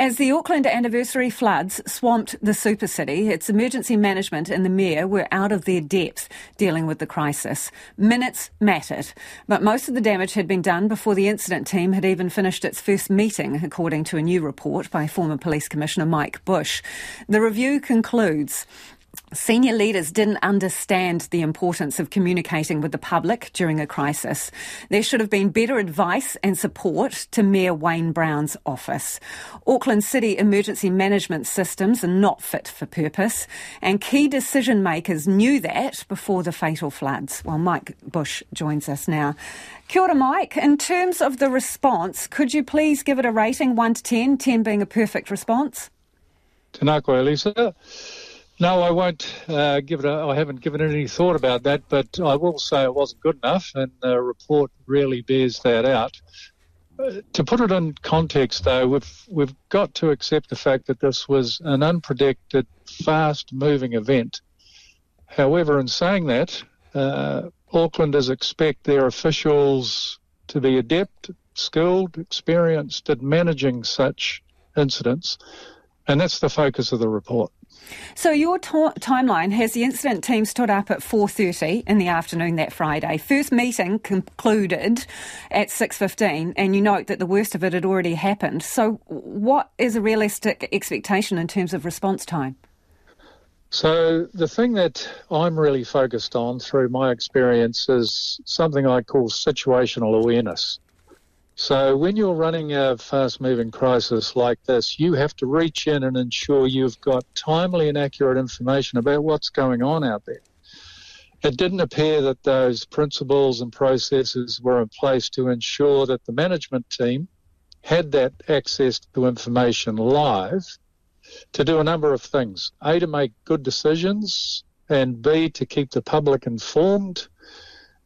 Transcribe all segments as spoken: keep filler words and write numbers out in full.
As the Auckland anniversary floods swamped the super city, its emergency management and the mayor were out of their depth dealing with the crisis. Minutes mattered, but most of the damage had been done before the incident team had even finished its first meeting, according to a new report by former Police Commissioner Mike Bush. The review concludes: senior leaders didn't understand the importance of communicating with the public during a crisis. There should have been better advice and support to Mayor Wayne Brown's office. Auckland City emergency management systems are not fit for purpose, and key decision makers knew that before the fatal floods. Well, Mike Bush joins us now. Kia ora, Mike. In terms of the response, could you please give it a rating, one to ten, ten being a perfect response? Tēnā koe, Lisa. No, I won't uh, give it a, I haven't given it any thought about that, but I will say it wasn't good enough, and the report really bears that out. Uh, to put it in context, though, we've, we've got to accept the fact that this was an unpredicted, fast-moving event. However, in saying that, uh, Aucklanders expect their officials to be adept, skilled, experienced at managing such incidents, and that's the focus of the report. So your t- timeline has the incident team stood up at four thirty in the afternoon that Friday. First meeting concluded at six fifteen, and you note that the worst of it had already happened. So what is a realistic expectation in terms of response time? So the thing that I'm really focused on through my experience is something I call situational awareness. So when you're running a fast-moving crisis like this, you have to reach in and ensure you've got timely and accurate information about what's going on out there. It didn't appear that those principles and processes were in place to ensure that the management team had that access to information live to do a number of things. A, to make good decisions, and B, to keep the public informed,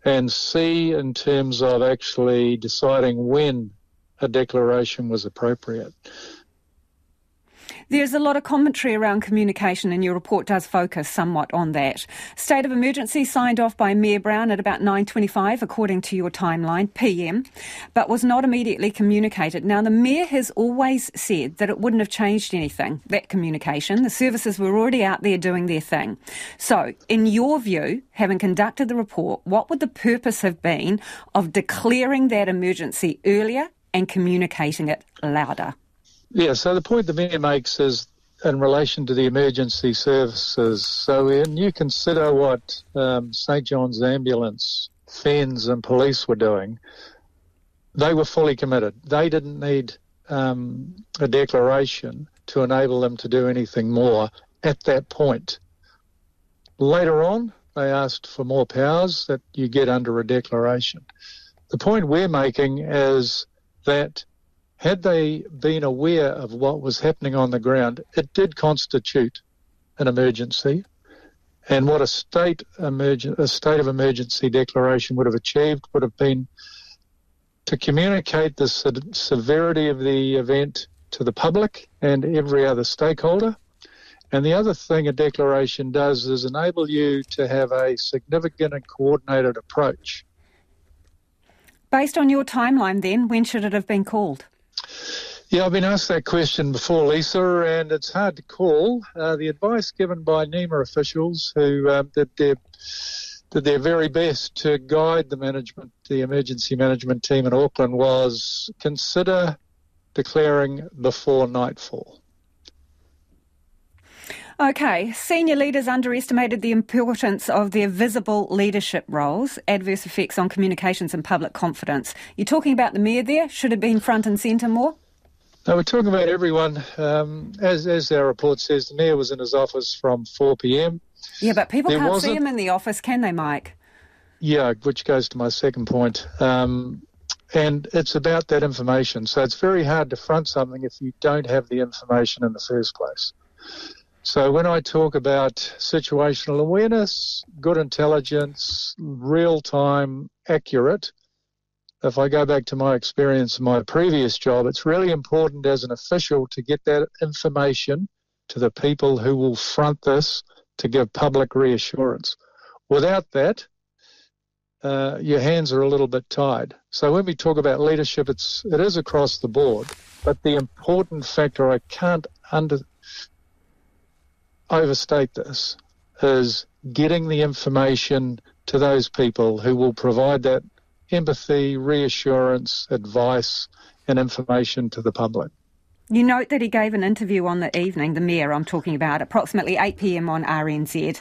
and C, in terms of actually deciding when a declaration was appropriate. There's a lot of commentary around communication, and your report does focus somewhat on that. State of emergency signed off by Mayor Brown at about nine twenty-five, according to your timeline, P M, but was not immediately communicated. Now, the Mayor has always said that it wouldn't have changed anything, that communication. The services were already out there doing their thing. So, in your view, having conducted the report, what would the purpose have been of declaring that emergency earlier and communicating it louder? Yeah, so the point the Mayor makes is in relation to the emergency services. So when you consider what um, Saint John's Ambulance, FENZ and police were doing, they were fully committed. They didn't need um, a declaration to enable them to do anything more at that point. Later on, they asked for more powers that you get under a declaration. The point we're making is that had they been aware of what was happening on the ground, it did constitute an emergency. And what a state emergen- a state of emergency declaration would have achieved would have been to communicate the se- severity of the event to the public and every other stakeholder. And the other thing a declaration does is enable you to have a significant and coordinated approach. Based on your timeline then, when should it have been called? Yeah, I've been asked that question before, Lisa, and it's hard to call. Uh, the advice given by NEMA officials who um, did, their, did their very best to guide the management, the emergency management team in Auckland, was consider declaring before nightfall. Okay, senior leaders underestimated the importance of their visible leadership roles, adverse effects on communications and public confidence. You're talking about the Mayor there, should have been front and centre more? No, we're talking about everyone. Um, as, as our report says, the Mayor was in his office from four p m. Yeah, but people there can't wasn't... see him in the office, can they, Mike? Yeah, which goes to my second point. Um, and it's about that information. So it's very hard to front something if you don't have the information in the first place. So when I talk about situational awareness, good intelligence, real-time, accurate, if I go back to my experience in my previous job, it's really important as an official to get that information to the people who will front this to give public reassurance. Without that, uh, your hands are a little bit tied. So when we talk about leadership, it's it is across the board. But the important factor, I can't under, overstate this, is getting the information to those people who will provide that empathy, reassurance, advice and information to the public. You note that he gave an interview on the evening, the Mayor I'm talking about, approximately eight p m on R N Z,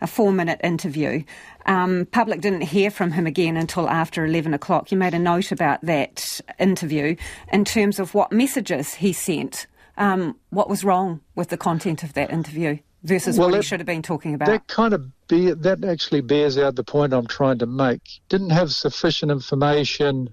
a four-minute interview. Um, public didn't hear from him again until after eleven o'clock. You made a note about that interview in terms of what messages he sent. Um, what was wrong with the content of that interview versus well, what that, he should have been talking about? That kind of bear, that actually bears out the point I'm trying to make. Didn't have sufficient information.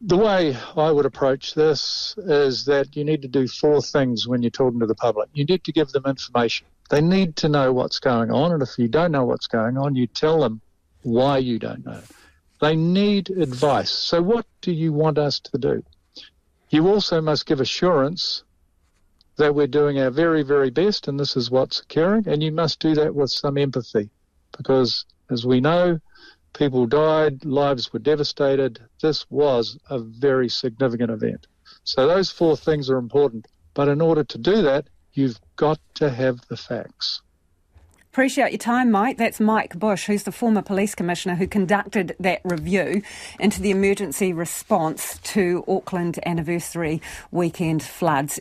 The way I would approach this is that you need to do four things when you're talking to the public. You need to give them information. They need to know what's going on, and if you don't know what's going on, you tell them why you don't know. They need advice. So what do you want us to do? You also must give assurance that we're doing our very, very best and this is what's occurring, and you must do that with some empathy because, as we know, people died, lives were devastated. This was a very significant event. So those four things are important. But in order to do that, you've got to have the facts. Appreciate your time, Mike. That's Mike Bush, who's the former Police Commissioner who conducted that review into the emergency response to Auckland anniversary weekend floods.